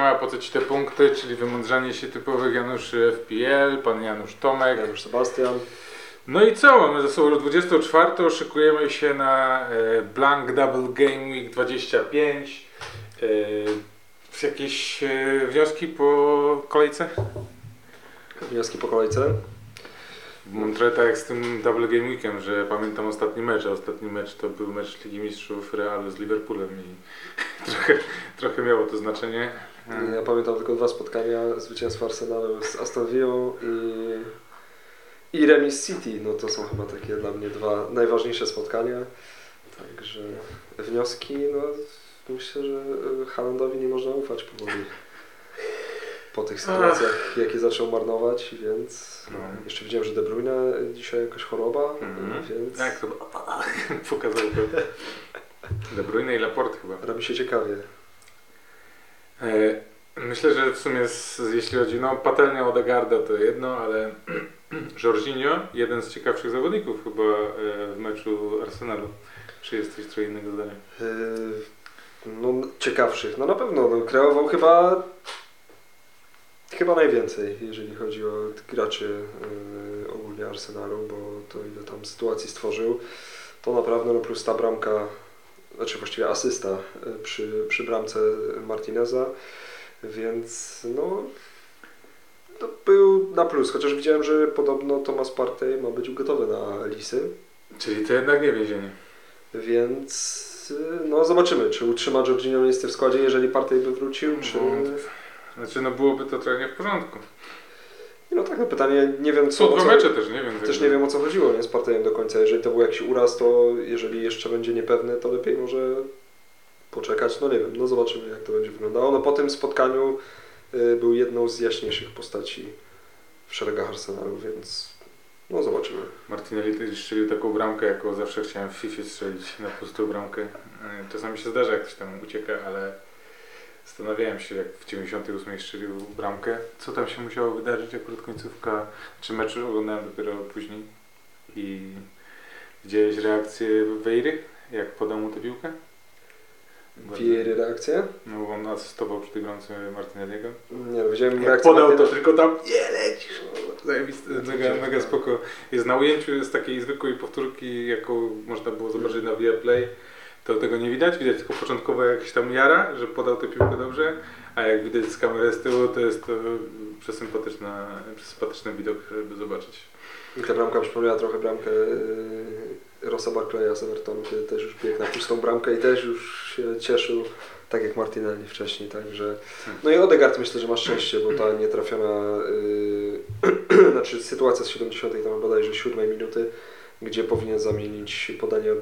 ma po co ci te punkty, czyli wymądrzanie się typowych Januszy FPL, pan Janusz Tomek, Janusz Sebastian. No i co? Mamy za sobą 24. Szykujemy się na Blank Double Game Week 25. Jakieś wnioski po kolejce? Wnioski po kolejce? Mam trochę tak jak z tym Double Game Weekiem, że pamiętam ostatni mecz, a ostatni mecz to był mecz Ligi Mistrzów Realu z Liverpoolem i trochę miało to znaczenie. Ja pamiętam tylko dwa spotkania, zwycięstwo Arsenalu z Aston Villą i remis City. No to są chyba takie dla mnie dwa najważniejsze spotkania. Także wnioski, no myślę, że Haalandowi nie można ufać powoli. Po tych sytuacjach, jakie zaczął marnować, więc jeszcze widziałem, że De Bruyne dzisiaj jakaś choroba, więc... Tak, to pokazał to. De Bruyne i Laporte chyba. Robi się ciekawie. Myślę, że w sumie jeśli chodzi patelnia Ødegaarda to jedno, ale Jorginho, jeden z ciekawszych zawodników chyba w meczu Arsenalu. Czy jesteś trochę innego zdania? Ciekawszych, na pewno. Kreował chyba najwięcej, jeżeli chodzi o graczy ogólnie Arsenalu, bo to ile tam sytuacji stworzył, to naprawdę plus ta bramka, znaczy właściwie asysta przy bramce Martineza, więc to był na plus, chociaż widziałem, że podobno Thomas Partey ma być gotowy na lisy. Czyli to jednak nie więzienie. Więc zobaczymy, czy utrzyma Jorginho miejsce w składzie, jeżeli Partey by wrócił, czy... Znaczy, byłoby to trochę nie w porządku. No pytanie, nie wiem co... nie wiem o co chodziło, nie, z Partejem do końca. Jeżeli to był jakiś uraz, to jeżeli jeszcze będzie niepewne, to lepiej może poczekać. Nie wiem, zobaczymy jak to będzie wyglądało. Po tym spotkaniu był jedną z jaśniejszych postaci w szeregach Arsenalu, więc zobaczymy. Martinelli też strzelił taką bramkę, jaką zawsze chciałem w FIFA strzelić na pustą bramkę. Czasami się zdarza, jak ktoś tam ucieka, ale... Zastanawiałem się, jak w 98 strzelił bramkę, co tam się musiało wydarzyć, akurat końcówka, czy mecz oglądałem dopiero później i widziałeś reakcję Vieira, jak podał mu tę piłkę? Vieira reakcję? Bo on asystował przy tej bramce Martinelliego. Nie, widziałem reakcję. Podał to tylko tam, lecisz! Mega spoko. Jest na ujęciu z takiej zwykłej powtórki, jaką można było zobaczyć na Viaplay. To tego nie widać tylko początkowo jakiś tam jara, że podał tę piłkę dobrze, a jak widać z kamery z tyłu, to jest to przesympatyczny widok, żeby zobaczyć. I ta bramka przypomniała trochę bramkę Rossa Barclaya z Evertonu, który też już biegł na pustą bramkę i też już się cieszył, tak jak Martinelli wcześniej, także... I Ødegaard myślę, że ma szczęście, bo ta nietrafiona, znaczy sytuacja z 70 tam bodajże 7 minuty, gdzie powinien zamienić podanie od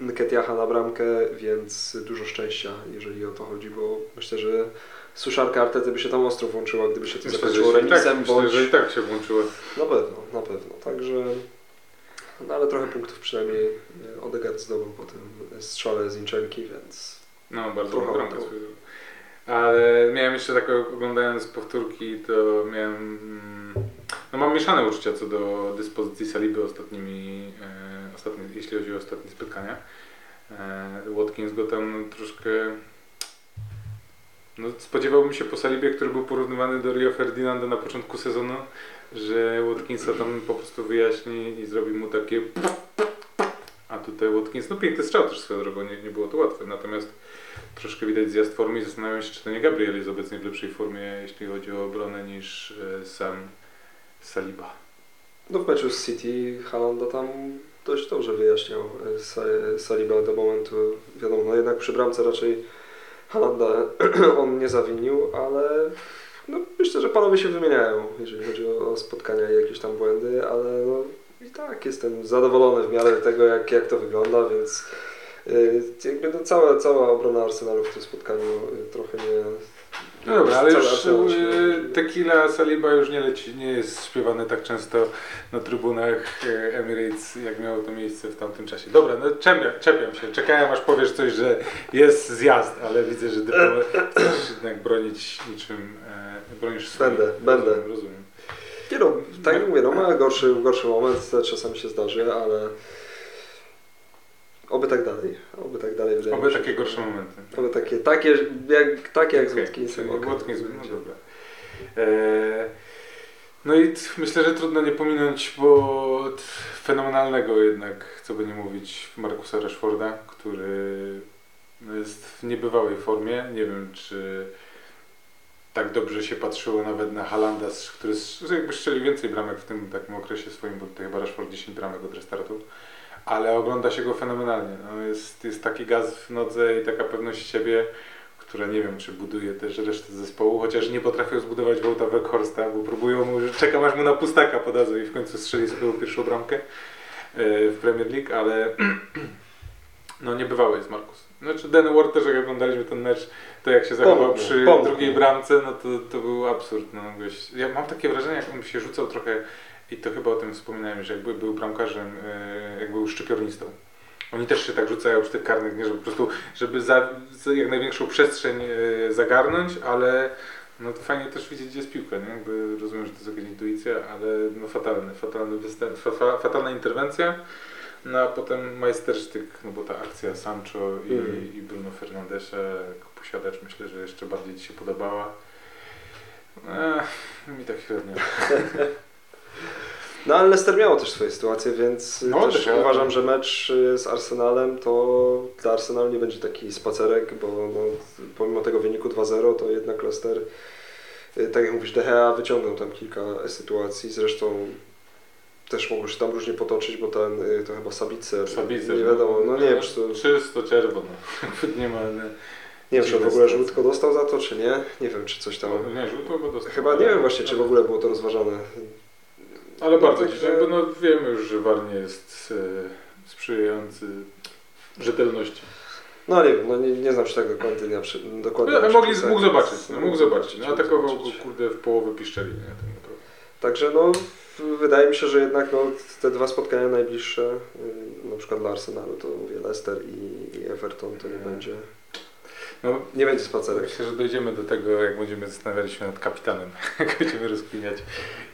Nketiaha na bramkę, więc dużo szczęścia, jeżeli o to chodzi, bo myślę, że suszarka Artety by się tam ostro włączyła, gdyby się to zakończyło remisem, że i tak się włączyła. Na pewno. Także, ale trochę punktów przynajmniej Ødegaard zdobył po tym strzale z Inczenki, więc... bardzo dobrą bramkę. Ale miałem jeszcze tak, oglądając powtórki, to miałem... mam mieszane uczucia co do dyspozycji Saliby jeśli chodzi o ostatnie spotkania. Watkins go tam troszkę... spodziewałbym się po Salibie, który był porównywany do Rio Ferdinanda na początku sezonu, że Watkinsa tam po prostu wyjaśni i zrobi mu takie... A tutaj Watkins, piękny strzał też swoją drogą, nie było to łatwe. Natomiast troszkę widać zjazd formy i zastanawiam się, czy to nie Gabriel jest obecnie w lepszej formie, jeśli chodzi o obronę, niż sam Saliba. W meczu z City Haalanda tam dość dobrze wyjaśniał Saliba do momentu, wiadomo, jednak przy bramce raczej Haalanda on nie zawinił, ale myślę, że panowie się wymieniają, jeżeli chodzi o spotkania i jakieś tam błędy, ale i tak jestem zadowolony w miarę tego, jak to wygląda, więc cała obrona Arsenalu w tym spotkaniu trochę nie... Dobra, ale już tequila Saliba już nie leci, nie jest śpiewany tak często na trybunach Emirates, jak miało to miejsce w tamtym czasie. Dobra, czepiam się, czekałem aż powiesz coś, że jest zjazd, ale widzę, że chcesz jednak bronić niczym, bronisz swoim. Będę. Rozumiem. Tak jak mówię, ma gorszy moment, czasami się zdarzy, ale... Oby tak dalej. Oby takie gorsze momenty. Oby takie jak z Watkinsem. Watkins, no dobra. No i myślę, że trudno nie pominąć, bo fenomenalnego jednak, co by nie mówić, Marcusa Rashforda, który jest w niebywałej formie. Nie wiem, czy tak dobrze się patrzyło nawet na Haalanda, który jakby strzelił więcej bramek w tym takim okresie swoim, bo to chyba Rashford 10 bramek od restartu. Ale ogląda się go fenomenalnie. No jest taki gaz w nodze i taka pewność siebie, która nie wiem, czy buduje też resztę zespołu, chociaż nie potrafią zbudować Wołta Weghorsta, bo próbują mu, że czekam aż mu na pustaka podadzą i w końcu strzeli swoją pierwszą bramkę w Premier League, ale no niebywały jest Marcus. Znaczy Dan Ward też, jak oglądaliśmy ten mecz, to jak się zachował przy drugiej bramce, no to był absurd. No, ja mam takie wrażenie, jak on się rzucał trochę, i to chyba o tym wspominałem, że jakby był bramkarzem, jakby był szczypiornistą. Oni też się tak rzucają przy tych karnych, nie? Żeby po prostu, żeby za jak największą przestrzeń zagarnąć, ale no to fajnie też widzieć, gdzie jest piłka, nie? Jakby rozumiem, że to jest jakaś intuicja, ale no fatalny występ, fatalna interwencja. No a potem majstersztyk, no bo ta akcja Sancho i Bruno Fernandesa, jak posiadacz, myślę, że jeszcze bardziej ci się podobała. Mi tak średnio. No ale Leicester miało też swoje sytuacje, więc też uważam, że mecz z Arsenalem to dla Arsenalu nie będzie taki spacerek, bo no, pomimo tego wyniku 2-0 to jednak Leicester, tak jak mówisz, De Gea wyciągnął tam kilka sytuacji, zresztą też mogło się tam różnie potoczyć, bo ten to chyba Sabice nie wiadomo, no nie wiem, czysto czerwono, nie ma... Nie wiem, czy on w ogóle żółtko dostał za to, czy nie, nie wiem, czy coś tam... Nie, żółtko bo dostał. Chyba nie wiem właśnie, czy w ogóle było to rozważane. Ale bardzo tak, że... no wiemy już, że VAR nie jest sprzyjający rzetelności. No nie wiem, no nie znam się tak dokładnie. No, mógł zobaczyć. No, atakował go w połowę piszczeli. Także no wydaje mi się, że jednak no, te dwa spotkania najbliższe, na przykład dla Arsenalu, to mówię Leicester i Everton, to nie będzie... No, nie będzie spacerek. Myślę, że dojdziemy do tego, jak będziemy zastanawiali się nad kapitanem, jak będziemy rozkminiać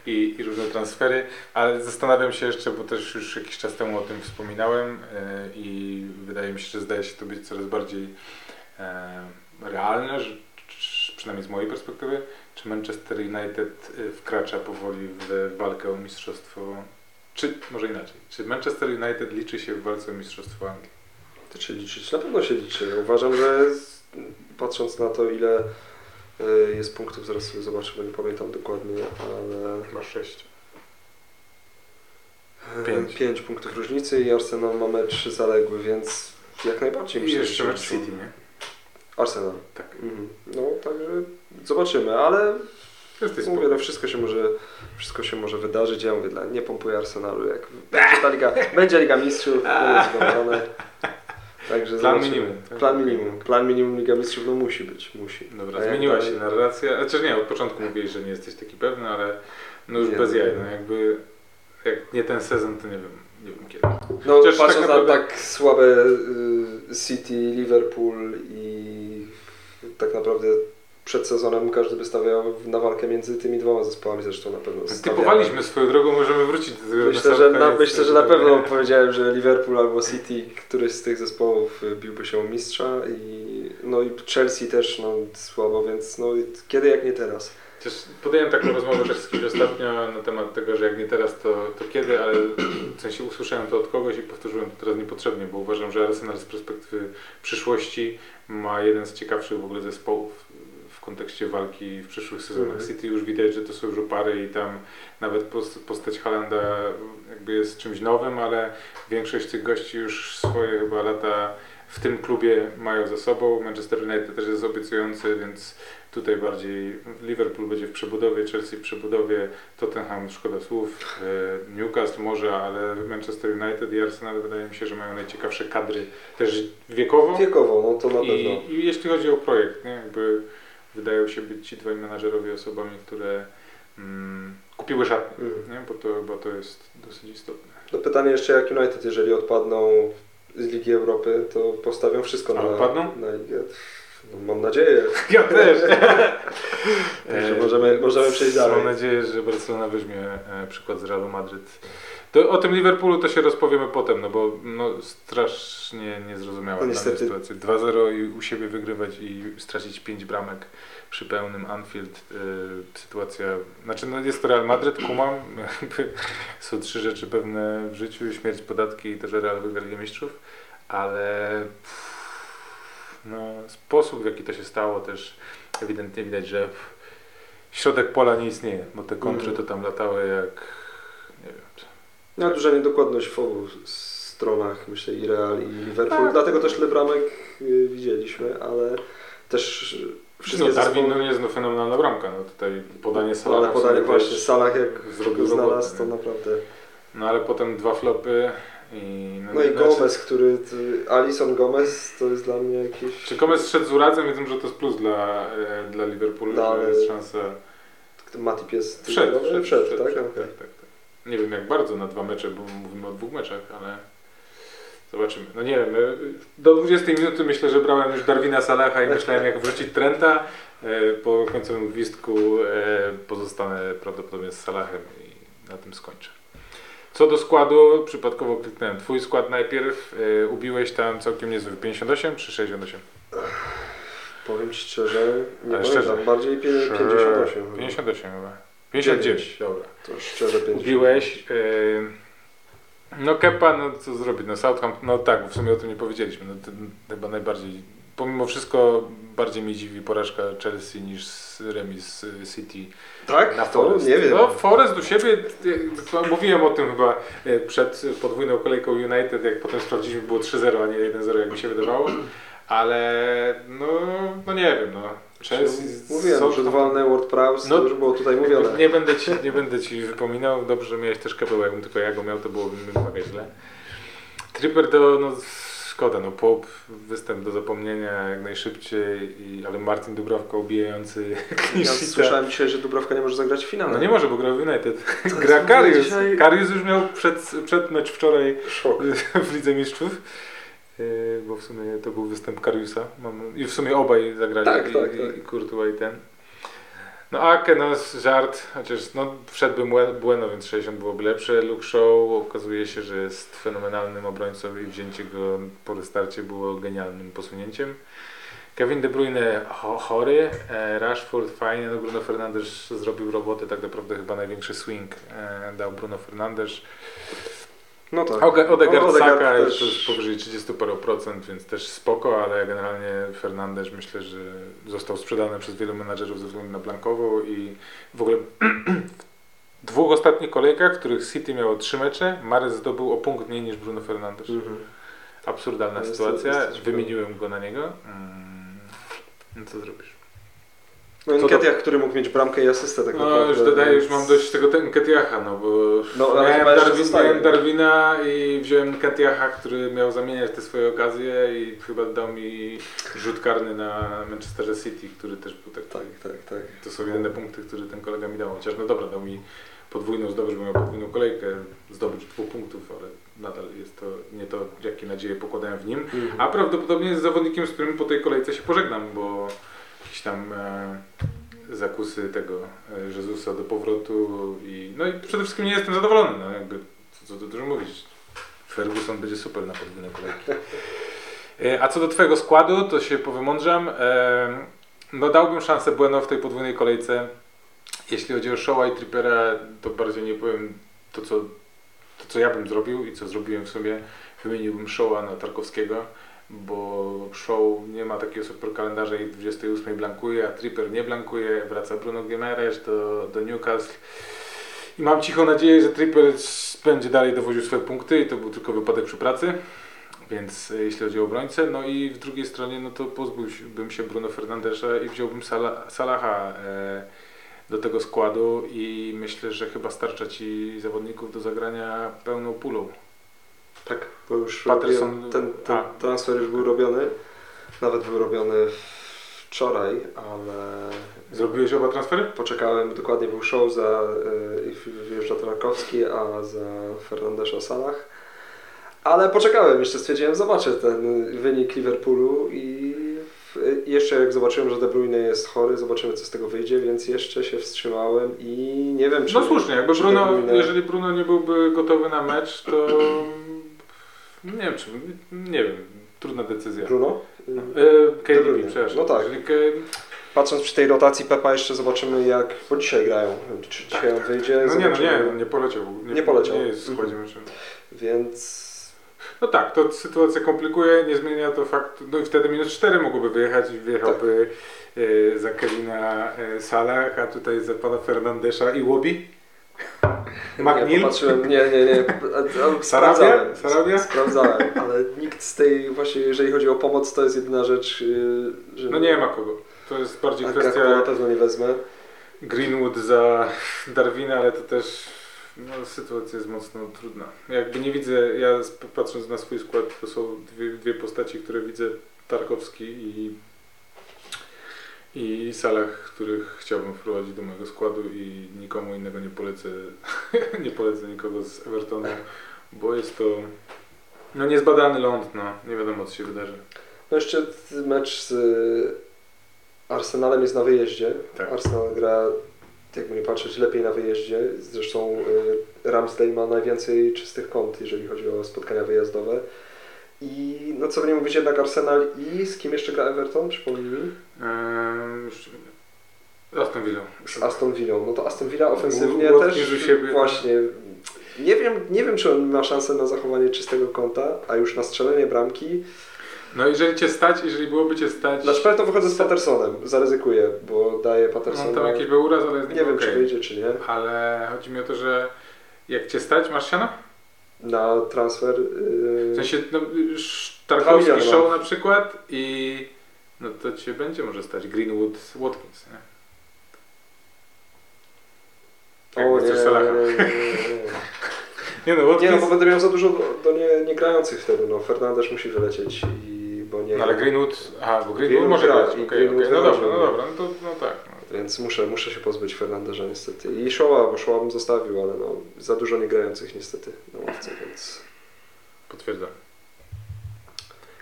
i różne transfery, ale zastanawiam się jeszcze, bo też już jakiś czas temu o tym wspominałem i wydaje mi się, że zdaje się to być coraz bardziej realne, przynajmniej z mojej perspektywy, czy Manchester United wkracza powoli w walkę o mistrzostwo, czy może inaczej, czy Manchester United liczy się w walce o mistrzostwo Anglii? To się liczyć? Na pewno się liczy. Uważam, że patrząc na to, ile jest punktów, zaraz sobie zobaczę, bo nie pamiętam dokładnie, ale... Chyba 6. 5 punktów różnicy i Arsenal ma mecz zaległy, więc jak najbardziej mi się liczy. I jeszcze mecz City, nie? Arsenal. Tak. Mhm. No, także zobaczymy, ale mówię, no wszystko się może wydarzyć. Ja mówię, nie pompuję Arsenalu, jak będzie Liga Mistrzów, to jest zbawne. Także Plan minimum Liga Mistrzów, no musi być, musi. Dobra, zmieniła się narracja, znaczy nie, od początku mówiłeś, że nie jesteś taki pewny, ale no już nie, bez jaj, no jakby jak nie ten sezon, to nie wiem kiedy. No chociaż patrząc na tak słabe City, Liverpool i tak naprawdę przed sezonem każdy by stawiał na walkę między tymi dwoma zespołami, zresztą na pewno stawiamy. Typowaliśmy swoją drogą, możemy wrócić do tego. Myślę, że na pewno powiedziałem, że Liverpool albo City, któryś z tych zespołów biłby się o mistrza i Chelsea też słabo, więc kiedy jak nie teraz. Podjąłem taką rozmowę ostatnio na temat tego, że jak nie teraz, to kiedy, ale w sensie usłyszałem to od kogoś i powtórzyłem to teraz niepotrzebnie, bo uważam, że Arsenal z perspektywy przyszłości ma jeden z ciekawszych w ogóle zespołów w kontekście walki w przyszłych sezonach. City już widać, że to są już opary i tam nawet postać Haalanda jakby jest czymś nowym, ale większość tych gości już swoje chyba lata w tym klubie mają za sobą. Manchester United też jest obiecujący, więc tutaj bardziej Liverpool będzie w przebudowie, Chelsea w przebudowie, Tottenham, szkoda słów, Newcastle może, ale Manchester United i Arsenal wydaje mi się, że mają najciekawsze kadry też wiekowo. Wiekowo, no to na pewno. I jeśli chodzi o projekt, nie? Jakby wydają się być ci dwaj menadżerowie osobami, które kupiły szatnię, nie? Bo to jest dosyć istotne. No pytanie jeszcze, jak United, jeżeli odpadną z Ligi Europy, to postawią wszystko na Ligę. No, mam nadzieję. Ja też. Możemy przejść dalej. Mam nadzieję, że Barcelona weźmie przykład z Realu Madryt. To, o tym Liverpoolu to się rozpowiemy potem, no bo no, strasznie niezrozumiała niestety... sytuacja. 2-0 i u siebie wygrywać i stracić 5 bramek przy pełnym Anfield. Sytuacja, znaczy no, jest to Real Madrid, kumam. Są trzy rzeczy pewne w życiu, śmierć, podatki i to, że Real wygra Ligę Mistrzów, ale no, sposób w jaki to się stało też ewidentnie widać, że środek pola nie istnieje, bo te kontry to tam latały jak, nie wiem. No, duża niedokładność w obu stronach, myślę, i Real, i Liverpool. Tak. Dlatego też tyle bramek widzieliśmy, ale też wszystkie Darwin nie jest fenomenalna bramka. No, tutaj podanie Salaha. No, ale podanie właśnie Salah jak zrobił znalazł, to naprawdę. No ale potem dwa flopy i... No, no i Gomez, który... Alisson Gomez to jest dla mnie jakiś... Czy Gomez szedł z uradzem? Wiem, że to jest plus dla Liverpoolu, no, ale... jest szansa... Matip jest... Wszedł, tak? Tak. Nie wiem jak bardzo na dwa mecze, bo mówimy o dwóch meczach, ale zobaczymy. No nie wiem, do 20 minuty myślę, że brałem już Darwina Salaha i myślałem jak wrzucić Trenta. Po końcowym gwizdku pozostanę prawdopodobnie z Salahem i na tym skończę. Co do składu, przypadkowo kliknąłem twój skład najpierw. Ubiłeś tam całkiem niezły 58 czy 68? Powiem ci szczerze, nie pamiętam, bardziej 58 chyba. 59, dobra. To szczerze 59. Ubiłeś. No Kepa, no co zrobić, no Southampton, no tak, w sumie o tym nie powiedzieliśmy. No, to chyba najbardziej, pomimo wszystko, bardziej mnie dziwi porażka Chelsea niż remis City tak? na Forest. Nie wiem. No Forest u siebie, mówiłem o tym chyba przed podwójną kolejką United, jak potem sprawdziliśmy, było 3-0, a nie 1-0, jak mi się wydawało. Ale no nie wiem, no. Mówiłem, że dowalne World Prowse, no, to już było tutaj mówione. Nie będę ci wypominał, dobrze, że miałeś też Kepeł, jakbym tylko ja go miał, to byłoby mi źle. Trippier to no, szkoda, no pop, występ do zapomnienia jak najszybciej, ale Martin Dubrawka ubijający. Ja słyszałem dzisiaj, że Dubrawka nie może zagrać w finale. No nie może, bo gra w United. Gra Karius. Dzisiaj... Karius już miał przed mecz wczoraj szok w Lidze Mistrzów. Bo w sumie to był występ Kariusa. I w sumie obaj zagrali tak. I Courtois i ten. No Ake, no żart, chociaż no wszedłby Bueno, więc 60 byłoby lepsze. Luke Shaw okazuje się, że jest fenomenalnym obrońcą i wzięcie go po restarcie było genialnym posunięciem. Kevin De Bruyne chory, Rashford fajny, no Bruno Fernandes zrobił robotę, tak naprawdę chyba największy swing dał Bruno Fernandes. No tak. Ødegaard Saka jest też powyżej 30%, więc też spoko, ale generalnie Fernandes myślę, że został sprzedany przez wielu menadżerów ze względu na blankową i w ogóle w dwóch ostatnich kolejkach, w których City miało 3 mecze, Mahrez zdobył o punkt mniej niż Bruno Fernandes. Absurdalna sytuacja, wymieniłem go na niego. No co zrobisz? No Nketiah, który mógł mieć bramkę i asystę tak naprawdę. No już dodaję, więc... już mam dość tego Nketiaha, no bo miałem Darwina i wziąłem Nketiaha, który miał zamieniać te swoje okazje i chyba dał mi rzut karny na Manchesterze City, który też był tak. To są jedyne punkty, które ten kolega mi dał, chociaż no dobra, dał mi podwójną zdobycz, bo miał podwójną kolejkę, zdobycz 2 punktów, ale nadal jest to nie to, jakie nadzieje pokładałem w nim, a prawdopodobnie jest zawodnikiem, z którym po tej kolejce się pożegnam, bo jakieś tam zakusy tego Jezusa do powrotu i no i przede wszystkim nie jestem zadowolony, no jakby co tu dużo mówić, Ferguson będzie super na podwójne kolejki. A co do twojego składu, to się powymądrzam, no dałbym szansę Bueno w tej podwójnej kolejce, jeśli chodzi o Shawa i Trippiera, to bardziej nie powiem to co ja bym zrobił i co zrobiłem w sumie, wymieniłbym Shawa na Tarkowskiego, bo Show nie ma takiego super kalendarza i 28 blankuje, a Trippier nie blankuje, wraca Bruno Guimaraes do Newcastle i mam cichą nadzieję, że Trippier będzie dalej dowoził swoje punkty i to był tylko wypadek przy pracy, więc jeśli chodzi o obrońcę, no i w drugiej stronie no to pozbyłbym się Bruno Fernandesza i wziąłbym Salaha do tego składu i myślę, że chyba starcza ci zawodników do zagrania pełną pulą. Tak, bo już ten transfer już był robiony, nawet był robiony wczoraj, ale... Zrobiłeś oba transfery? Poczekałem, dokładnie był Show za wyjeżdża Tarkowski, a za Fernandesza Salah, ale poczekałem, jeszcze stwierdziłem, zobaczę ten wynik Liverpoolu i jeszcze jak zobaczyłem, że De Bruyne jest chory, zobaczymy co z tego wyjdzie, więc jeszcze się wstrzymałem i nie wiem czy... No słusznie, jakby Bruno, jeżeli Bruno nie byłby gotowy na mecz, to nie wiem czy... nie wiem, trudna decyzja. Bruno? KDB, przepraszam. No tak. Patrząc przy tej rotacji Pepa jeszcze zobaczymy jak, bo dzisiaj grają, czy dzisiaj on wyjdzie. No nie, nie poleciał. Nie poleciał. Nie jest w składzie meczowym. Więc... No tak, to sytuację komplikuje, nie zmienia to faktu, no i wtedy minus 4 mogłoby wyjechać i wyjechałby tak. Za Kevina Salah, a tutaj za pana Fernandesza i Łobi. McNeil? Nie. Sprawdzałem, ale nikt z tej, właśnie jeżeli chodzi o pomoc, to jest jedyna rzecz, że... No nie ma kogo, to jest bardziej kwestia... Gakpo na pewno nie wezmę. Greenwood za Darwina, ale to też... No, sytuacja jest mocno trudna. Jakby nie widzę, ja patrząc na swój skład, to są dwie postaci, które widzę, Tarkowski i Salah, których chciałbym wprowadzić do mojego składu i nikomu innego nie polecę, nie polecę nikogo z Evertonu, bo jest to no, niezbadany ląd, no, nie wiadomo co się wydarzy. No jeszcze mecz z Arsenalem jest na wyjeździe, tak. Arsenal gra... jakby nie patrzeć, lepiej na wyjeździe. Zresztą Ramsdale ma najwięcej czystych kąt, jeżeli chodzi o spotkania wyjazdowe. I no co by nie mówić, jednak Arsenal i z kim jeszcze gra Everton? Przypomnij mi. Aston Villa. Z Aston Villa. No to Aston Villa ofensywnie też właśnie. Nie wiem, czy on ma szansę na zachowanie czystego kąta, a już na strzelenie bramki. No jeżeli cię stać, jeżeli byłoby cię stać... Na szpilę to wychodzę z Pattersonem, zaryzykuję, bo daję Pattersona... No tam jakiś był uraz, ale jest nie wiem okay. Czy wyjdzie, czy nie. Ale chodzi mi o to, że jak cię stać, masz siano? Na transfer... W sensie no, Tarkowski show na przykład i no to cię będzie może stać Greenwood, Watkins, nie? O nie, Nie, bo będę miał za dużo do niegrających wtedy, no Fernandes musi wylecieć i bo nie... No, ale Greenwood... Aha, bo Greenwood może grać, okej. No dobra, tak. No. Więc muszę się pozbyć Fernandesza niestety i Showa, bo Showa bym zostawił, ale no za dużo niegrających niestety na ławce, więc... Potwierdzam.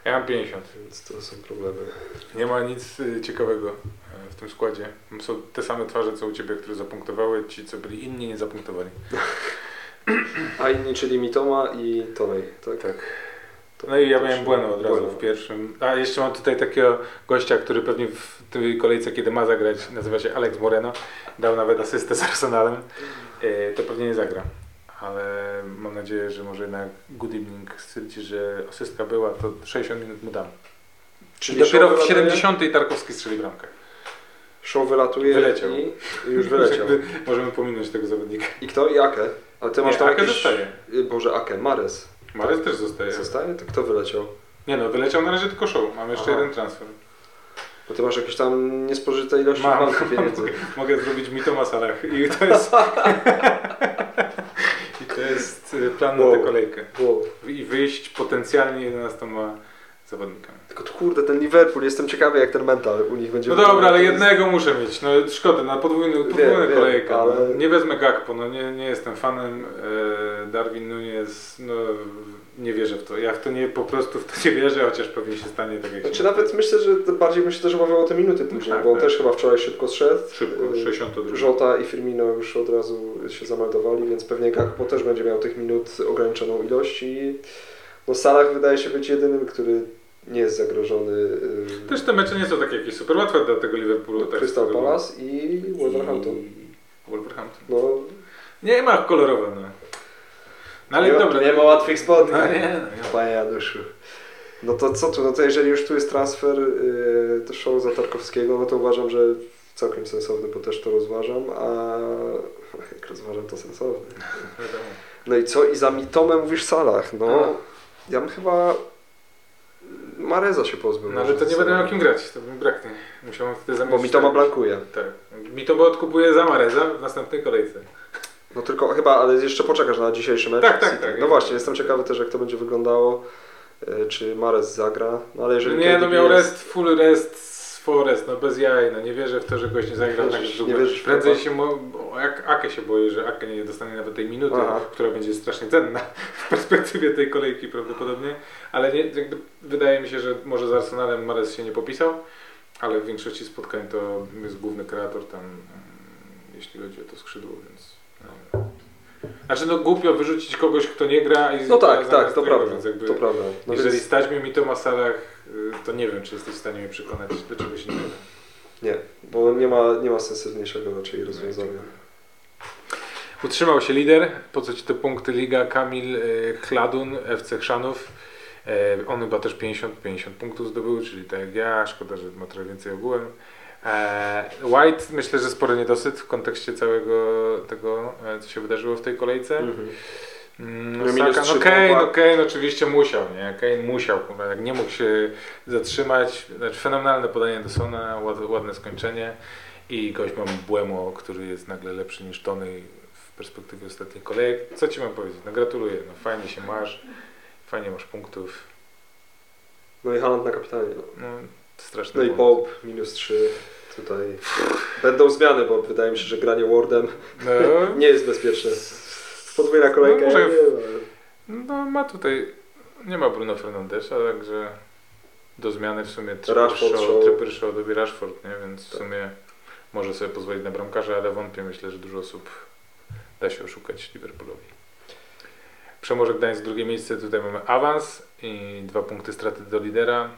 Ja mam 50. Więc to są problemy. Nie ma nic ciekawego w tym składzie. Są te same twarze co u Ciebie, które zapunktowały, ci co byli inni nie zapunktowali. A inni, czyli Mitoma i Toney, tak? No i ja miałem Bueno od razu w pierwszym. A jeszcze mam tutaj takiego gościa, który pewnie w tej kolejce, kiedy ma zagrać, nazywa się Alex Moreno. Dał nawet asystę z Arsenalem. To pewnie nie zagra. Ale mam nadzieję, że może na Good Evening stwierdzi, że asystka była, to 60 minut mu dam. Czyli dopiero w 70 Tarkowski strzeli bramkę. Show wylatuje i już wyleciał. Możemy pominąć tego zawodnika. I kto? I Ake. Ale ty masz tam Ake jakiś... zostaje. Boże, Ake, Mahrez. Mahrez też zostaje. Zostaje? To kto wyleciał? Nie no, wyleciał na razie tylko Show. Mamy jeszcze jeden transfer. Bo ty masz jakieś tam niespożyte ilości pieniędzy. Mogę zrobić Mitoma Salah. I to jest... I to jest plan na tę kolejkę. I wyjść potencjalnie 11 zawodnikami. Tylko kurde, ten Liverpool, jestem ciekawy jak ten mental u nich będzie... No dobra, ale jednego muszę mieć, no szkoda, na podwójną kolejkę. Ale... No, nie wezmę Gakpo, no nie jestem fanem, Darwin no nie jest, no nie wierzę w to. Ja w to nie, po prostu w to nie wierzę, chociaż pewnie się stanie tak jak się... Znaczy nawet myślę, że bardziej myślę, że obawiał o te minuty później, tak, bo on też chyba wczoraj szybko zszedł. Szybko, 62. Jota i Firmino już od razu się zameldowali, więc pewnie Gakpo też będzie miał tych minut ograniczoną ilość i... No Salah wydaje się być jedynym, który nie jest zagrożony. Też te mecze nie są takie jakieś super łatwe dla tego Liverpoolu. Crystal Palace i Wolverhampton. No. Nie ma kolorowe, no. No ale dobra. Nie ma łatwych spotkań. No nie, no. Panie Januszu. No to co tu? No to jeżeli już tu jest transfer to Show za Tarkowskiego, no to uważam, że całkiem sensowny, bo też to rozważam, a jak rozważam to sensowny. No i co? I za Mitomę mówisz Salah, no. Ja bym chyba Mahreza się pozbył. No ale to nie będę miał kim grać, to bym braknie. Musiałbym wtedy zamiast... Bo Mitoma blankuje. Tak. Mitoma odkupuje za Mahreza w następnej kolejce. No tylko chyba, ale jeszcze poczekasz na dzisiejszy mecz. Tak. No właśnie, jestem ciekawy też jak to będzie wyglądało. Czy Mahrez zagra, no ale jeżeli... Nie, no miał rest, full rest z Forest, no bez jaj, no nie wierzę w to, że gość nie zagra tak długo. Prędzej się... Jak Ake się boi, że Ake nie dostanie nawet tej minuty, która będzie strasznie cenna w perspektywie tej kolejki prawdopodobnie, ale nie, wydaje mi się, że może z Arsenalem Mahrez się nie popisał, ale w większości spotkań to jest główny kreator tam, jeśli chodzi o to skrzydło, więc... Znaczy no głupio wyrzucić kogoś, kto nie gra i... No tak, tak, to prawda, jakby, to prawda. No jeżeli więc... stać mi to na salach, to nie wiem, czy jesteś w stanie mnie przekonać do czegoś innego. Nie, bo nie ma sensowniejszego raczej rozwiązania. Utrzymał się lider, po co ci te punkty Liga, Kamil Chladun, FC Chrzanów. On chyba też 50 punktów zdobył, czyli tak jak ja, szkoda, że ma trochę więcej ogółem. White, myślę, że spory niedosyt w kontekście całego tego, co się wydarzyło w tej kolejce. Saka, no Kane oczywiście musiał, nie? Kane musiał, jak nie mógł się zatrzymać. Znaczy, fenomenalne podanie do Sona, ładne skończenie i gość mam Błemo, który jest nagle lepszy niż Tony w perspektywie ostatnich kolejek. Co ci mam powiedzieć? No gratuluję, no fajnie się masz, fajnie masz punktów. No i Haaland na kapitanie. No. Straszny no błąd. I Pop, -3 tutaj. Będą zmiany, bo wydaje mi się, że granie Wardem nie jest bezpieczne. Podwójna kolejka. No, ma tutaj, nie ma Bruno Fernandesa, także do zmiany w sumie Trippier Show dobi Rashford, nie? Więc w sumie może sobie pozwolić na bramkarza, ale wątpię, myślę, że dużo osób da się oszukać Liverpoolowi. Przemoże Gdańsk drugie miejsce, tutaj mamy awans i 2 punkty straty do lidera.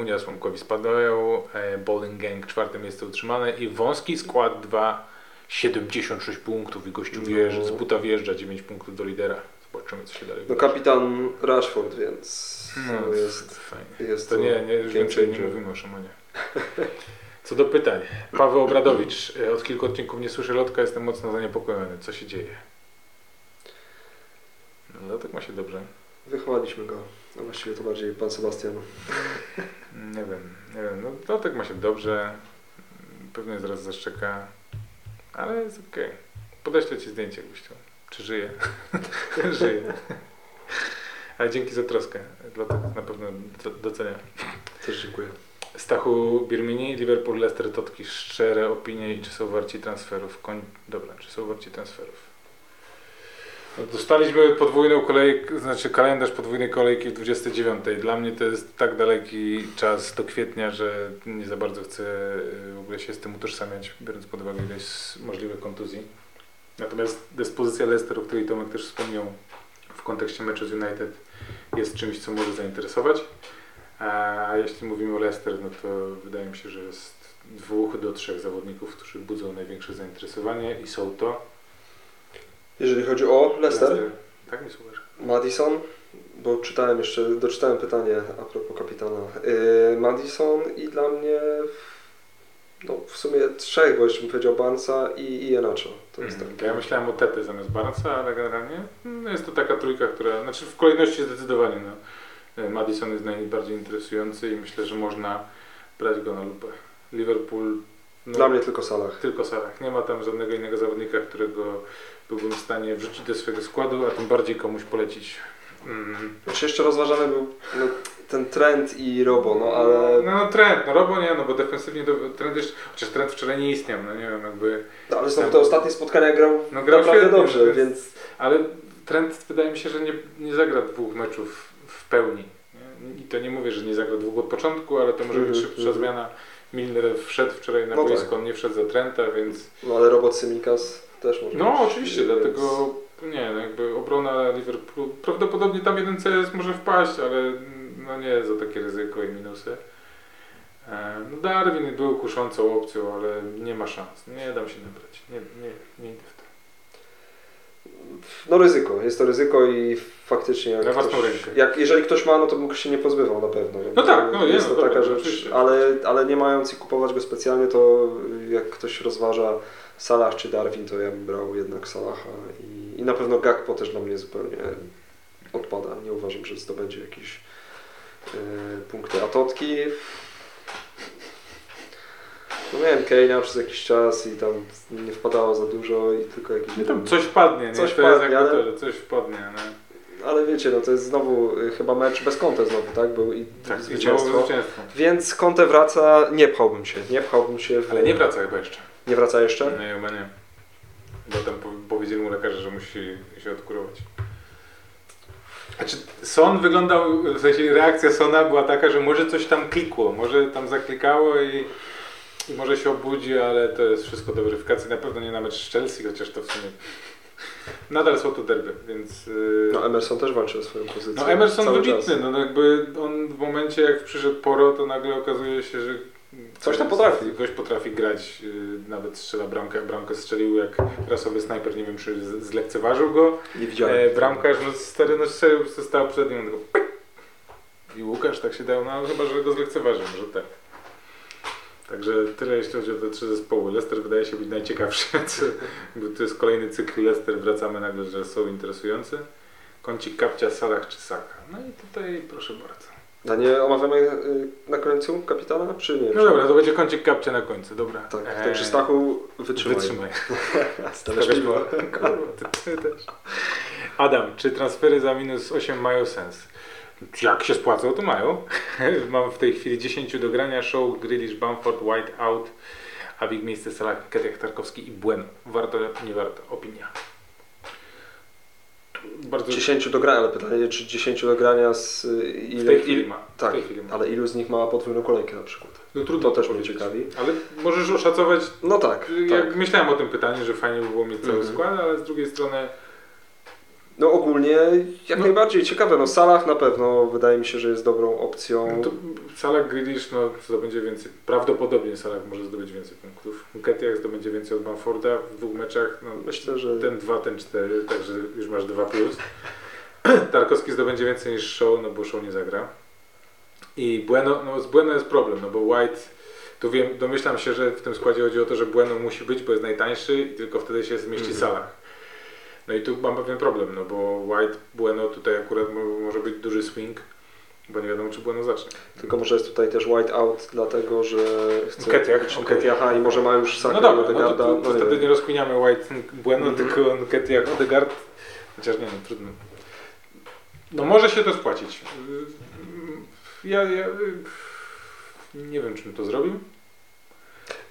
Unia Słomkowi spadają, Bowling Gang 4. miejsce utrzymane i wąski skład 2, 76 punktów i gościu z buta wjeżdża 9 punktów do lidera. Zobaczymy, co się dalej wydarzy. No kapitan Rashford, więc no, jest fajnie. Jest to już więcej nie mówimy o Szymonie. Co do pytań. Paweł Obradowicz. Od kilku odcinków nie słyszę Lotka, jestem mocno zaniepokojony. Co się dzieje? No tak ma się dobrze. Wychowaliśmy go. No właściwie to bardziej pan Sebastian. Nie wiem. No tak ma się dobrze. Pewnie zaraz zaszczeka. Ale jest okej. Podeślę ci zdjęcie, jakbyś chciał. Czy żyje? Żyje. Ale dzięki za troskę. Na pewno doceniam. Też dziękuję. Stachu Birmini, Liverpool, Leicester, Totki. Szczere opinie i czy są warci transferów? Dobra, czy są warci transferów? Dostaliśmy podwójną kolejkę, znaczy kalendarz podwójnej kolejki w 29. Dla mnie to jest tak daleki czas do kwietnia, że nie za bardzo chcę w ogóle się z tym utożsamiać, biorąc pod uwagę ileś możliwych kontuzji. Natomiast dyspozycja Leicester, o której Tomek też wspomniał w kontekście meczu z United, jest czymś, co może zainteresować. A jeśli mówimy o Leicester, no to wydaje mi się, że jest 2 do 3 zawodników, którzy budzą największe zainteresowanie i są to... Jeżeli chodzi o Leicester, tak mi słuchasz. Madison, bo doczytałem pytanie a propos kapitana. Madison i dla mnie w sumie 3, bo jeszcze bym powiedział Barnesa i Iheanacho. Ja myślałem o Tety zamiast Barnesa, ale generalnie jest to taka trójka, która, znaczy w kolejności zdecydowanie. Madison jest najbardziej interesujący i myślę, że można brać go na lupę. Liverpool. Dla mnie tylko Salah. Tylko Salah. Nie ma tam żadnego innego zawodnika, którego byłbym w stanie wrzucić do swojego składu, a tym bardziej komuś polecić. Jeszcze rozważany był ten Trent i Robo, ale... Trent, Robo nie, bo defensywnie Trent jeszcze... Chociaż Trent wczoraj nie istniał, nie wiem, jakby... ale znowu te ostatnie spotkania grał naprawdę dobrze, więc... Ale Trent wydaje mi się, że nie zagra 2 meczów w pełni. I to nie mówię, że nie zagra 2 od początku, ale to może być szybsza zmiana. Milner wszedł wczoraj na boisko, on nie wszedł za Trenta, więc... ale robot Simikas też może być, oczywiście, więc... dlatego jakby obrona Liverpoolu, prawdopodobnie tam jeden CS może wpaść, ale nie za takie ryzyko i minusy. Darwin był kuszącą opcją, ale nie ma szans, nie dam się nabrać, nie idę w to. Ryzyko, jest to ryzyko i faktycznie jeżeli ktoś ma, to bym się nie pozbywał na pewno. Jest to taka rzecz, ale nie mając i kupować go specjalnie, to jak ktoś rozważa Salah czy Darwin, to ja bym brał jednak Salaha i na pewno Gakpo też dla mnie zupełnie odpada. Nie uważam, że zdobędzie jakieś punkty. A Totki? Miałem Kane'a przez jakiś czas i tam nie wpadało za dużo i tylko jakiś... Coś wpadnie, nie? Coś wpadnie, ale wiecie, to jest znowu chyba mecz bez Conte znowu, tak? Był i zwycięstwo. Więc Conte wraca, nie pchałbym się. Ale nie wraca chyba jeszcze. Nie wraca jeszcze? Nie, chyba nie. Bo tam powiedzieli mu lekarze, że musi się odkurować. Znaczy, Son wyglądał, w sensie reakcja Sona była taka, że może coś tam klikło, może tam zaklikało i może się obudzi, ale to jest wszystko do weryfikacji. Na pewno nie na mecz z Chelsea, chociaż to w sumie... Nadal są to derby, więc... No Emerson też walczy o swoją pozycję. No Emerson wybitny, no jakby on w momencie jak przyszedł Poro, to nagle okazuje się, że... Coś tam potrafi. Ktoś potrafi grać, nawet strzela bramkę, bramkę strzelił jak rasowy snajper, nie wiem czy zlekceważył go. Nie widziałem. Bramkarz, no stary, no strzelił, stał przed nim, tylko... I Łukasz tak się dał, no chyba, że go zlekceważył, że tak. Także tyle jeśli chodzi o te trzy zespoły. Leicester wydaje się być najciekawszy, bo to jest kolejny cykl Leicester, wracamy nagle, że są interesujący. Kącik kapcia, Salah czy Saka. No i tutaj proszę bardzo. A nie omawiamy na końcu kapitana, czy nie? No dobra, to będzie kącik kapcia na końcu, dobra. Tak, także Stachu wytrzymaj. Ty też. Adam, czy transfery za -8 mają sens? Jak się spłacą, to mają. Mam w tej chwili 10 do grania. Show, Grealish, Bamford, White out, a w ich miejsce Salah, Nketiah, Tarkowski i Bueno. Warto, nie warto. Opinia. Bardzo 10 do grania, ale pytanie, czy 10 do grania z... Ile, w tej chwili ma. Tak, tej chwili ma. Ale ilu z nich ma podwójną kolejkę na przykład? No trudno to też mnie ciekawi. Ale możesz oszacować... No tak. Jak myślałem o tym pytaniu, że fajnie by było mieć cały skład, ale z drugiej strony... No ogólnie jak najbardziej ciekawe, no Salah na pewno wydaje mi się, że jest dobrą opcją. No to Salah, Grealish, no to będzie więcej, prawdopodobnie Salah może zdobyć więcej punktów. Nketiah zdobędzie więcej od Bamforda w dwóch meczach, no myślę, że ten 2, ten 4, także już masz 2+. Tarkowski zdobędzie więcej niż Shaw, no bo Shaw nie zagra. I Bueno, no z Bueno jest problem, no bo White, tu wiem, domyślam się, że w tym składzie chodzi o to, że Bueno musi być, bo jest najtańszy i tylko wtedy się zmieści Salah. No i tu mam pewien problem, no bo White, Bueno tutaj akurat może być duży swing, bo nie wiadomo czy Bueno zacznie. Tylko może jest tutaj też White out, dlatego że chce Nketiaha i może ma już Saka, no Odegaarda. No to wtedy nie rozkminiamy White, Bueno, tylko Nketiah, Odegaard. Chociaż nie wiem, no, trudno. No może się to spłacić. Ja nie wiem czym to zrobił.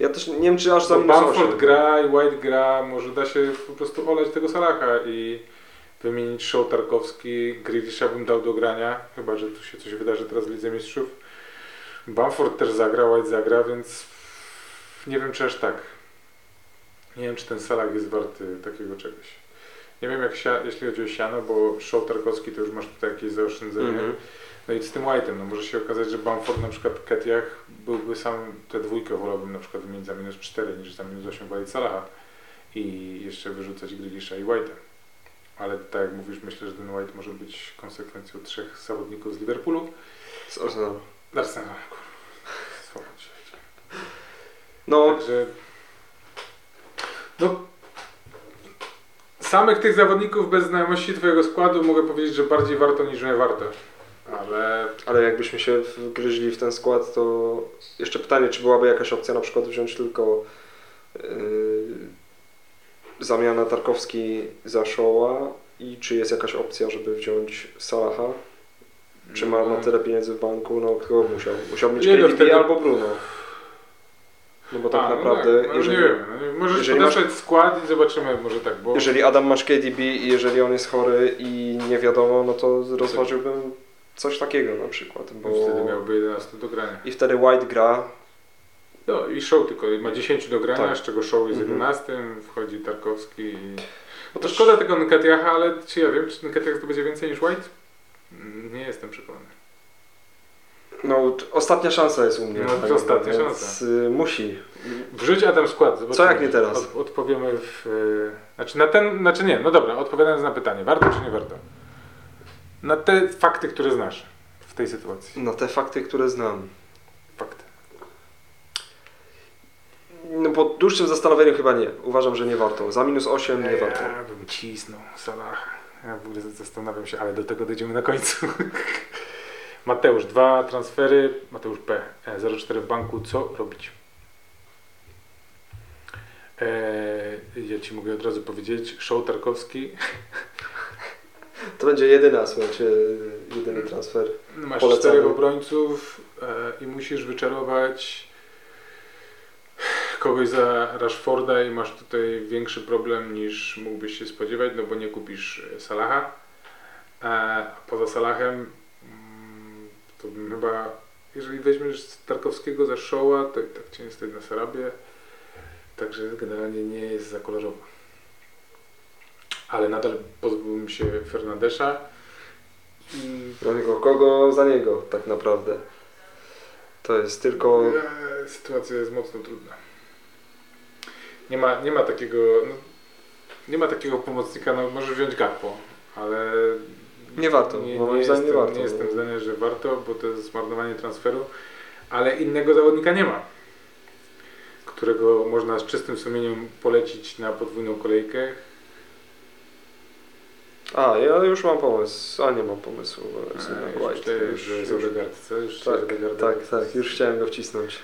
Ja też nie wiem, czy aż za minus 8. Bamford gra i White gra, może da się po prostu olać tego Salaha i wymienić Show, Tarkowski, Grealisha bym dał do grania, chyba że tu się coś wydarzy teraz w Lidze Mistrzów. Bamford też zagra, White zagra, więc nie wiem, czy aż tak. Nie wiem, czy ten Salah jest warty takiego czegoś. Nie wiem, jak jeśli chodzi o siano, bo Show, Tarkowski to już masz tutaj jakieś zaoszczędzenie. No i z tym White'em, no może się okazać, że Bamford na przykład w Ketiach byłby sam, te dwójkę wolałbym na przykład wymienić za -4 niż za -8 walić Salaha i jeszcze wyrzucać Grealisha i White'a. Ale tak jak mówisz, myślę, że ten White może być konsekwencją 3 zawodników z Liverpoolu. Z Arsenalu. Z Arsenalu, kurwa. No. Także... No. Samych tych zawodników bez znajomości twojego składu mogę powiedzieć, że bardziej warto niż nie warto. Ale jakbyśmy się wgryźli w ten skład, to jeszcze pytanie, czy byłaby jakaś opcja na przykład wziąć tylko zamiana Tarkowski za Showa i czy jest jakaś opcja, żeby wziąć Salaha? Czy ma na tyle pieniędzy w banku? No kto musiał mieć KDB albo Bruno? No bo tak naprawdę... No, jeżeli, nie wiem, możesz podeszać skład i zobaczymy, może tak było. Jeżeli Adam masz KDB i jeżeli on jest chory i nie wiadomo, no to rozważyłbym... Coś takiego na przykład, bo... I wtedy miałby 11 do grania. I wtedy White gra. No i Show tylko, ma 10 do grania, tak. Z czego Show jest 11, wchodzi Tarkowski i... No to szkoda tego Nketiaha, ale czy ja wiem, czy Nketiah to będzie więcej niż White? Nie jestem przekonany. No, ostatnia szansa jest u mnie. No tak, ostatnia szansa. Musi. Wrzuć Adam skład. Zobaczymy. Co jak nie teraz? Odpowiemy w... no dobra, odpowiadając na pytanie, warto czy nie warto? Na te fakty, które znasz w tej sytuacji. Na te fakty, które znam. Fakty. No po dłuższym zastanowieniu chyba nie. Uważam, że nie warto. Za -8 nie warto. Ja bym cisnął Salaha. Ja w ogóle zastanawiam się, ale do tego dojdziemy na końcu. Mateusz, 2 transfery. Mateusz P. 0,4 w banku. Co robić? Ja ci mogę od razu powiedzieć. Show, Tarkowski. To będzie jedyny transfer. Masz polecamy. 4 obrońców i musisz wyczarować kogoś za Rashforda i masz tutaj większy problem niż mógłbyś się spodziewać, no bo nie kupisz Salaha. Poza Salahem to bym chyba, jeżeli weźmiesz Tarkowskiego za Showa, to i tak cię nie stoi na Sarabie, także generalnie nie jest za kolorowo. Ale nadal pozbyłbym się Fernandesza. No tylko kogo za niego tak naprawdę? To jest tylko... Sytuacja jest mocno trudna. Nie ma takiego... No, nie ma takiego pomocnika, no może wziąć Gakpo, ale... Nie warto, moim zdaniem nie warto. Nie jestem zdania, że warto, bo to jest zmarnowanie transferu, ale innego zawodnika nie ma, którego można z czystym sumieniem polecić na podwójną kolejkę. Ja już mam pomysł, nie mam pomysłu. Już Ødegaard. Tak, już chciałem go wcisnąć.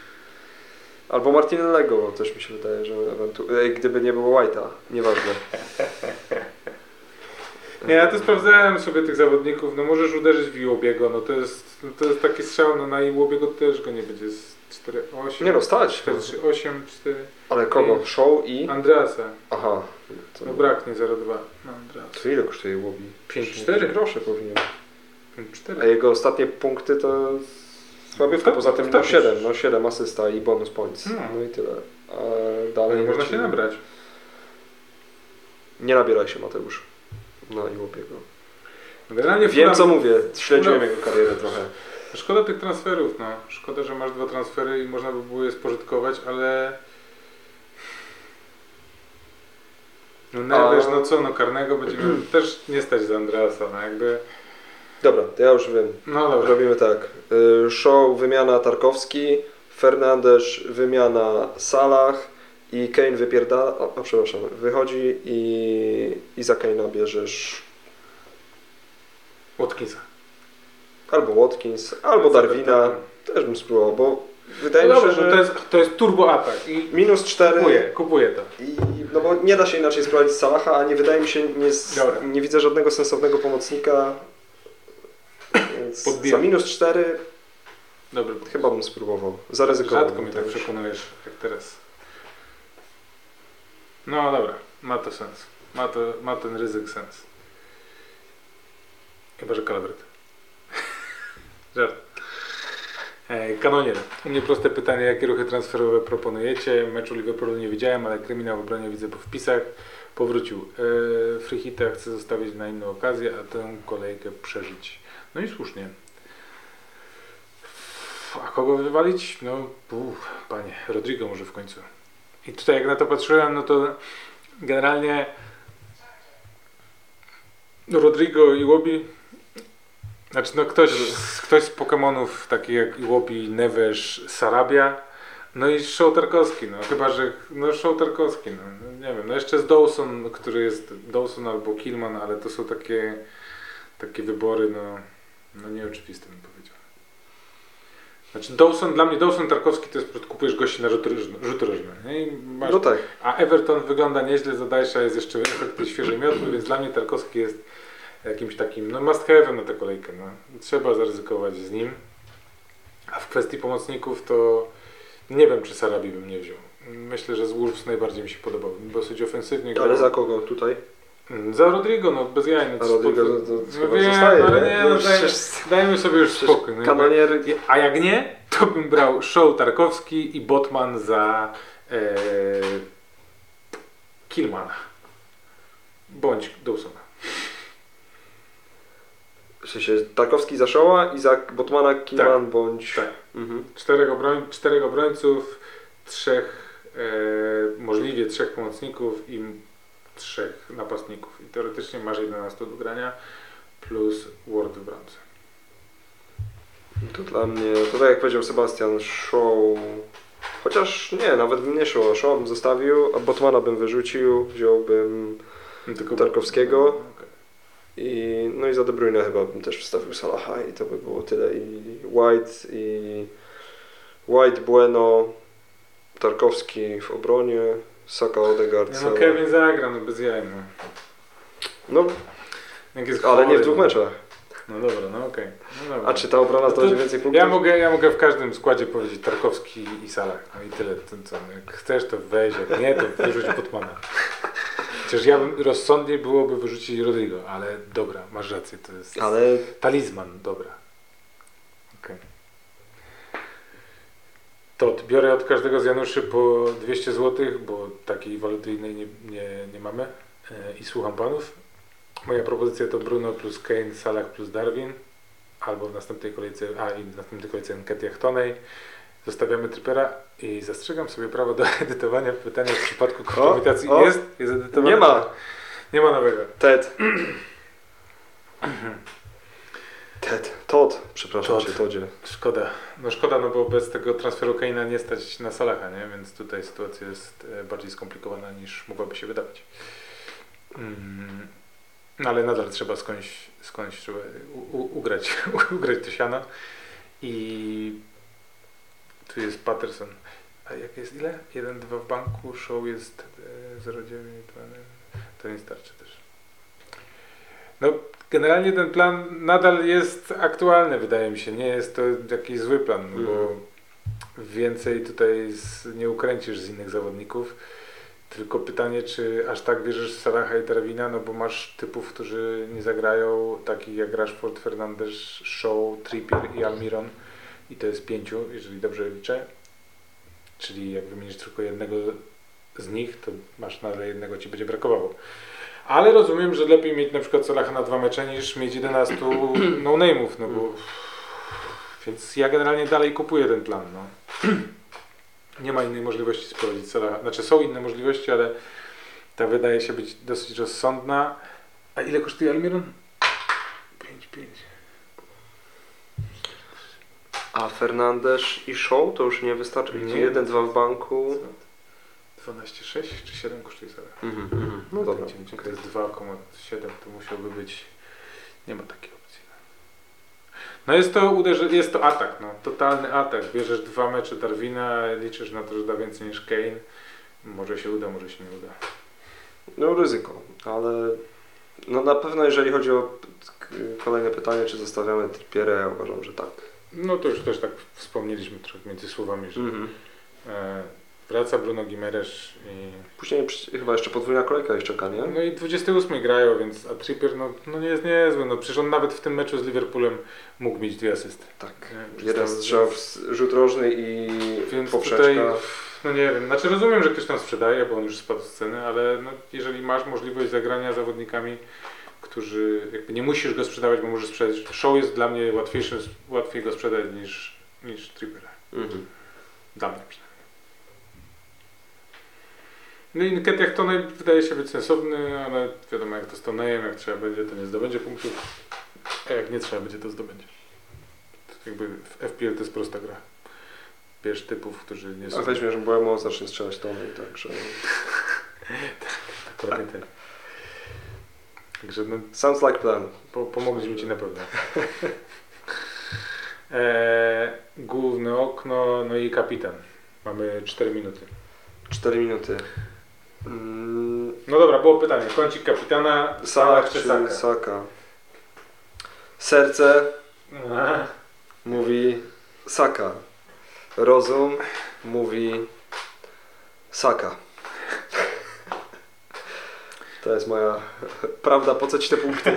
Albo Martinellego, bo też mi się wydaje, że gdyby nie było White'a, nieważne. Nie, ja to sprawdzałem sobie tych zawodników, no możesz uderzyć w Iwobiego, to jest taki strzał, na Iwobiego też go nie będzie z 4-8. Nie no, stać. 438, 4... Ale kogo? Show i? Andreasa. Aha. To... No braknie 0,2 na Andreasa. To ile kosztuje Iwobi? 5,4 grosze powinien. 5,4. A jego ostatnie punkty to... Słabiutko, poza tym no 7 asysta i bonus points. No i tyle. A dalej no, można się nabrać. Nie nabieraj się, Mateusz. No i łupiego. Generalnie wiem co mówię, śledziłem jego karierę trochę. Szkoda tych transferów, no. Szkoda, że masz 2 transfery i można by było je spożytkować, ale... Karnego będziemy też nie stać za Andreasa, jakby... Dobra, to ja już wiem. No dobra. Robimy tak. Show wymiana Tarkowski, Fernandes wymiana Salah i Kane wychodzi i za Kane'a bierzesz Watkinsa. Albo Watkins, albo Darwina. Też bym spróbował, bo wydaje mi się, że... To jest turbo atak. I minus 4. Kupuję to. No bo nie da się inaczej spróbować z Salaha, a nie wydaje mi się, nie widzę żadnego sensownego pomocnika. Podbijam. Za minus 4 dobry, chyba bym spróbował. Zaryzykował. Rzadko mnie tak przekonujesz jak teraz. No dobra, ma to sens. Ma ten ryzyk sens. Chyba, że Calvert. Żart. Kanonier, u mnie proste pytanie, jakie ruchy transferowe proponujecie? Meczu Liverpoolu nie widziałem, ale kryminał w obronie widzę po wpisach. Powrócił. Freehita chcę zostawić na inną okazję, a tę kolejkę przeżyć. No i słusznie. A kogo wywalić? No, panie, Rodrigo może w końcu. I tutaj jak na to patrzyłem, no to generalnie Rodrigo i Łobi, znaczy no ktoś z Pokemonów takich jak Łobi, Neves, Sarabia, no i Show Tarkowski, no chyba, że Show Tarkowski, no nie wiem, no jeszcze z Dawson, który jest Dawson albo Kilman, ale to są takie wybory, no nieoczywiste bym powiedział. Znaczy dla mnie Dawson Tarkowski to jest po prostu kupujesz gości na rzut rożny. No tak. A Everton wygląda nieźle, Zadajsza jest jeszcze efekt świeżej miotły, więc dla mnie Tarkowski jest jakimś takim, must have na tę kolejkę, Trzeba zaryzykować z nim. A w kwestii pomocników to nie wiem, czy Sarabi bym nie wziął. Myślę, że z Wolves najbardziej mi się podobał, dosyć ofensywnie. Ale za kogo tutaj? Za Rodrigo, bez jaj. Rodrigo zostaje, ale nie, dajmy sobie już spokój. Kanonier... A jak nie, to bym brał Show Tarkowski i Botman za Kilmana. Bądź Dawsona. W sensie Tarkowski za Showa i za Botmana Kilman bądź... Tak. Mhm. 4 obrońców, 3 pomocników i 3 napastników i teoretycznie masz 11 do grania plus Ward w bramce. To dla mnie, to tak jak powiedział Sebastian, Show, chociaż nie, nawet bym nie Show bym zostawił, a Botmana bym wyrzucił, wziąłbym Tarkowskiego i no i za De Bruyne chyba bym też wstawił Salaha i to by było tyle i White, Bueno, Tarkowski w obronie. Saka, Ødegaard. No Kevin zagra, bez jaj. No, ale nie w 2 meczach. No dobra, okej. A czy ta obrona zdobędzie więcej punktów? Ja mogę w każdym składzie powiedzieć Tarkowski i Salah. No i tyle. Jak chcesz to weź, jak nie to wyrzuć Botmana. Chociaż ja bym, rozsądniej byłoby wyrzucić Rodrigo, ale dobra, masz rację, to jest ale... talizman, dobra. Okay. To biorę od każdego z Januszy po 200 zł, bo takiej waluty innej nie mamy i słucham panów. Moja propozycja to Bruno plus Kane, Salah plus Darwin, albo w następnej kolejce, Nketiah, Toney. Zostawiamy Trippera i zastrzegam sobie prawo do edytowania w pytaniach w przypadku kompromitacji. Jest edytowane. Nie ma. Nie ma nowego. Todd. Szkoda. No bo bez tego transferu Kane'a nie stać na Salaha, nie? Więc tutaj sytuacja jest bardziej skomplikowana niż mogłaby się wydawać. No ale nadal trzeba skądś trzeba ugrać to siano. I... tu jest Patterson. A jak jest ile? 1-2 w banku, Show jest 0,9, to nie starczy też. No generalnie ten plan nadal jest aktualny, wydaje mi się. Nie jest to jakiś zły plan, bo więcej tutaj nie ukręcisz z innych zawodników. Tylko pytanie, czy aż tak wierzysz w Salaha i Darwina, no bo masz typów, którzy nie zagrają, takich jak Rashford, Fernandes, Show, Trippier i Almiron. I to jest 5, jeżeli dobrze liczę. Czyli jak wymienisz tylko jednego z nich, to masz nadal jednego, ci będzie brakowało. Ale rozumiem, że lepiej mieć na przykład Salaha na 2 mecze niż mieć 11 no-name'ów. No bo... Więc ja generalnie dalej kupuję ten plan. No. Nie ma innej możliwości sprowadzić Salaha. Znaczy są inne możliwości, ale ta wydaje się być dosyć rozsądna. A ile kosztuje Almiron? 5,5. A Fernandes i Show to już nie wystarczy. 1-2 w banku. 12,6 czy 7 kosztuje Salah? No dobra. To jest 2,7, to musiałby być... Nie ma takiej opcji. No jest to jest to atak, no. Totalny atak. Bierzesz 2 mecze Darwina, liczysz na to, że da więcej niż Kane. Może się uda, może się nie uda. No ryzyko, ale... No na pewno jeżeli chodzi o kolejne pytanie, czy zostawiamy Trippiera, ja uważam, że tak. No to już też tak wspomnieliśmy trochę między słowami, że wraca Bruno Guimaraes i... Później chyba jeszcze podwójna kolejka ich czeka, nie? No i 28 grają, więc a Trippier no nie jest niezły, no przecież on nawet w tym meczu z Liverpoolem mógł mieć 2 asysty. Tak, jeden strzał, rzut rożny i więc poprzeczka. Tutaj, no nie wiem, znaczy rozumiem, że ktoś tam sprzedaje, bo on już spadł z ceny, ale no, jeżeli masz możliwość zagrania zawodnikami, którzy jakby nie musisz go sprzedawać, bo możesz sprzedać. Show jest dla mnie łatwiej go sprzedać niż Trippera. Dla mnie przynajmniej. No i Nketiah Toney wydaje się być sensowny, ale wiadomo jak to z Toneyem, jak trzeba będzie to nie zdobędzie punktów, a jak nie trzeba będzie to zdobędzie. To jakby w FPL to jest prosta gra. Bierz typów, którzy nie są... A weźmiesz, bo ja zacznie strzelać Toney, także... tak, dokładnie tak. Także no, sounds like plan. Pomogliśmy ci na pewno. Główne okno, no i kapitan. Mamy 4 minuty. 4 minuty. No dobra, było pytanie. Kącik kapitana, Salah czy Saka? Serce mówi Saka. Rozum mówi Saka. To jest moja prawda, po co ci te punkty?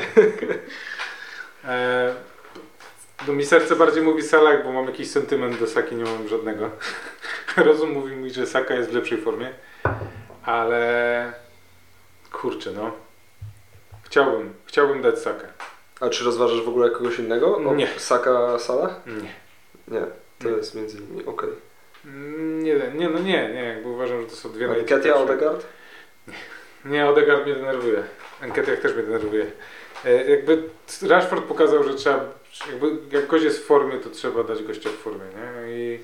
No mi serce bardziej mówi Salah, bo mam jakiś sentyment do Saki, nie mam żadnego. Rozum mówi mi, że Saka jest w lepszej formie, ale kurczę no. Chciałbym dać Sakę. A czy rozważasz w ogóle kogoś innego? No, nie. Saka, Salah? Nie. To jest między innymi, okej. Nie, jakby uważam, że to są dwie najlepsze. Nketiah, Ødegaard? Nie, Ødegaard mnie denerwuje. Nketiah też mnie denerwuje. Jakby Rashford pokazał, że trzeba... jak ktoś jest w formie, to trzeba dać gościa w formie, nie? I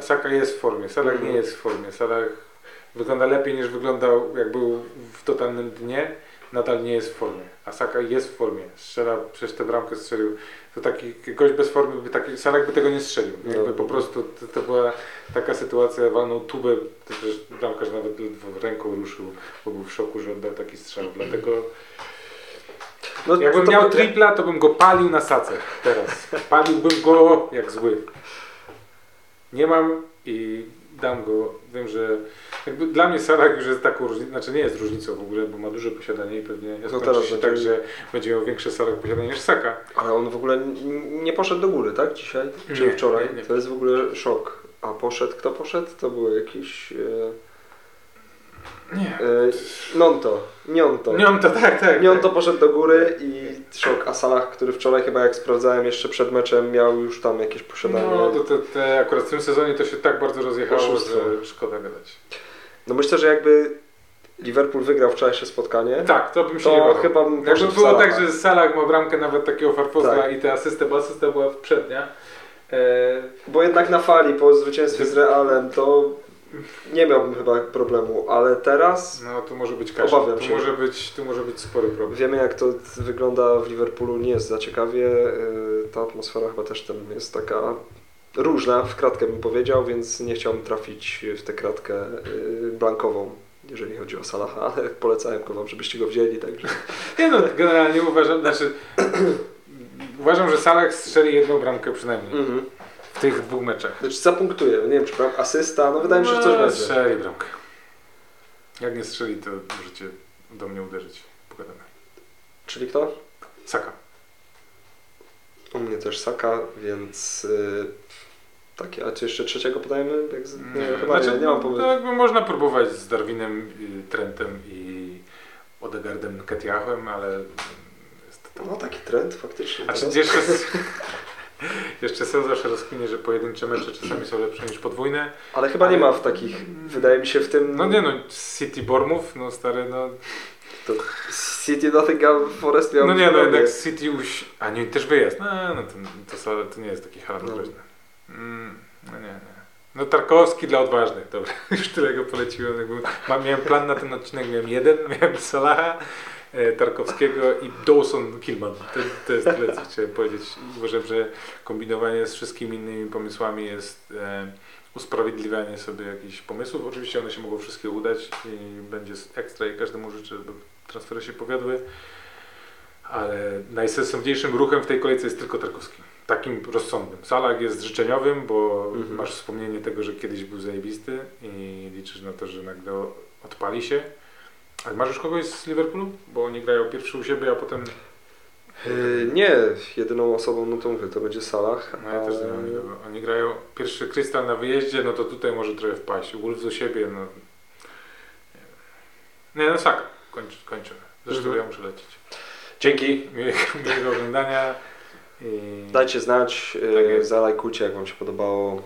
Saka jest w formie, Salah nie jest w formie. Salah wygląda lepiej niż wyglądał, jak był w totalnym dnie. Nadal nie jest w formie. A Saka jest w formie. Strzela, przecież tę bramkę strzelił. To taki gość bez formy, Salah by tego nie strzelił. Jakby po prostu to była taka sytuacja, walnął tubę, to przecież bramkarz nawet ręką ruszył, bo był w szoku, że oddał taki strzał. Dlatego no, jakbym miał tripla, to bym go palił na Sace teraz. Paliłbym go jak zły. Nie mam i dam go, wiem, że jakby dla mnie Salah już jest taką różnicą, znaczy nie jest różnicą w ogóle, bo ma duże posiadanie i pewnie jest no teraz tak, tak, że będzie miał większe Salah posiadanie niż Saka. Ale on w ogóle nie poszedł do góry, tak? Dzisiaj czy nie, wczoraj? Nie. To jest w ogóle szok. A poszedł, kto poszedł? To był jakiś... Nie. Nonto, tak. Nonto poszedł do góry i szok. A Salah, który wczoraj chyba jak sprawdzałem jeszcze przed meczem, miał już tam jakieś posiadanie. No, to akurat w tym sezonie to się tak bardzo rozjechało, że szkoda gadać. No myślę, że jakby Liverpool wygrał wczorajsze spotkanie. Tak, to bym się to nie bał. Chyba bym jakby było Salaha. Tak, że Salah ma bramkę nawet takiego farfozla tak. I ta asysta była przednia. Bo jednak na fali po zwycięstwie z Realem to... Nie miałbym chyba problemu, ale teraz... No tu może być kasza, tu może być spory problem. Wiemy jak to wygląda w Liverpoolu, nie jest za ciekawie. Ta atmosfera chyba też tam jest taka różna, w kratkę bym powiedział, więc nie chciałbym trafić w tę kratkę blankową, jeżeli chodzi o Salaha, ale polecałem go wam, żebyście go wzięli, także... Nie no, generalnie uważam, że Salah strzeli jedną bramkę przynajmniej. Mm-hmm. W tych dwóch meczach. Znaczy zapunktuje, nie wiem czy asysta, no wydaje mi się, że coś będzie. Strzeli bramkę. Jak nie strzeli, to możecie do mnie uderzyć. Pogadamy. Czyli kto? Saka. U mnie też Saka, więc takie, a czy jeszcze trzeciego podajemy? Jak nie mam pomysłu. No, można próbować z Darwinem, Trentem i Ødegaardem, Nketiahem, ale... Jest to... No taki Trent faktycznie. A czy jeszcze... Jeszcze są zawsze rozkminie, że pojedyncze mecze czasami są lepsze niż podwójne. Ale chyba nie ma w takich, wydaje mi się w tym... City Bournemouth, To City Nottingham Forest miał... jednak City już... A nie, też wyjazd. To nie jest taki Haaland groźny. Nie. No Tarkowski dla odważnych, dobra. Już tyle go poleciłem. Miałem plan na ten odcinek, miałem Salaha. Tarkowskiego i Dawson Kilman. To jest tyle, co chciałem powiedzieć. Uważam, że kombinowanie z wszystkimi innymi pomysłami jest usprawiedliwianie sobie jakichś pomysłów. Oczywiście one się mogą wszystkie udać i będzie ekstra i każdemu życzę, żeby transfery się powiodły. Ale najsensowniejszym ruchem w tej kolejce jest tylko Tarkowski. Takim rozsądnym. Salah jest życzeniowym, bo masz wspomnienie tego, że kiedyś był zajebisty i liczysz na to, że nagle odpali się. A masz już kogoś z Liverpoolu? Bo oni grają pierwszy u siebie, a potem... Nie, jedyną osobą, to będzie Salah. No ja też nie mam nikogo. Oni grają pierwszy Krystal na wyjeździe, to tutaj może trochę wpaść. Wolves u siebie, Saka. Kończę. Zresztą ja muszę lecieć. Dzięki. Miłego oglądania. Dajcie znać, zalajkujcie jak wam się podobało.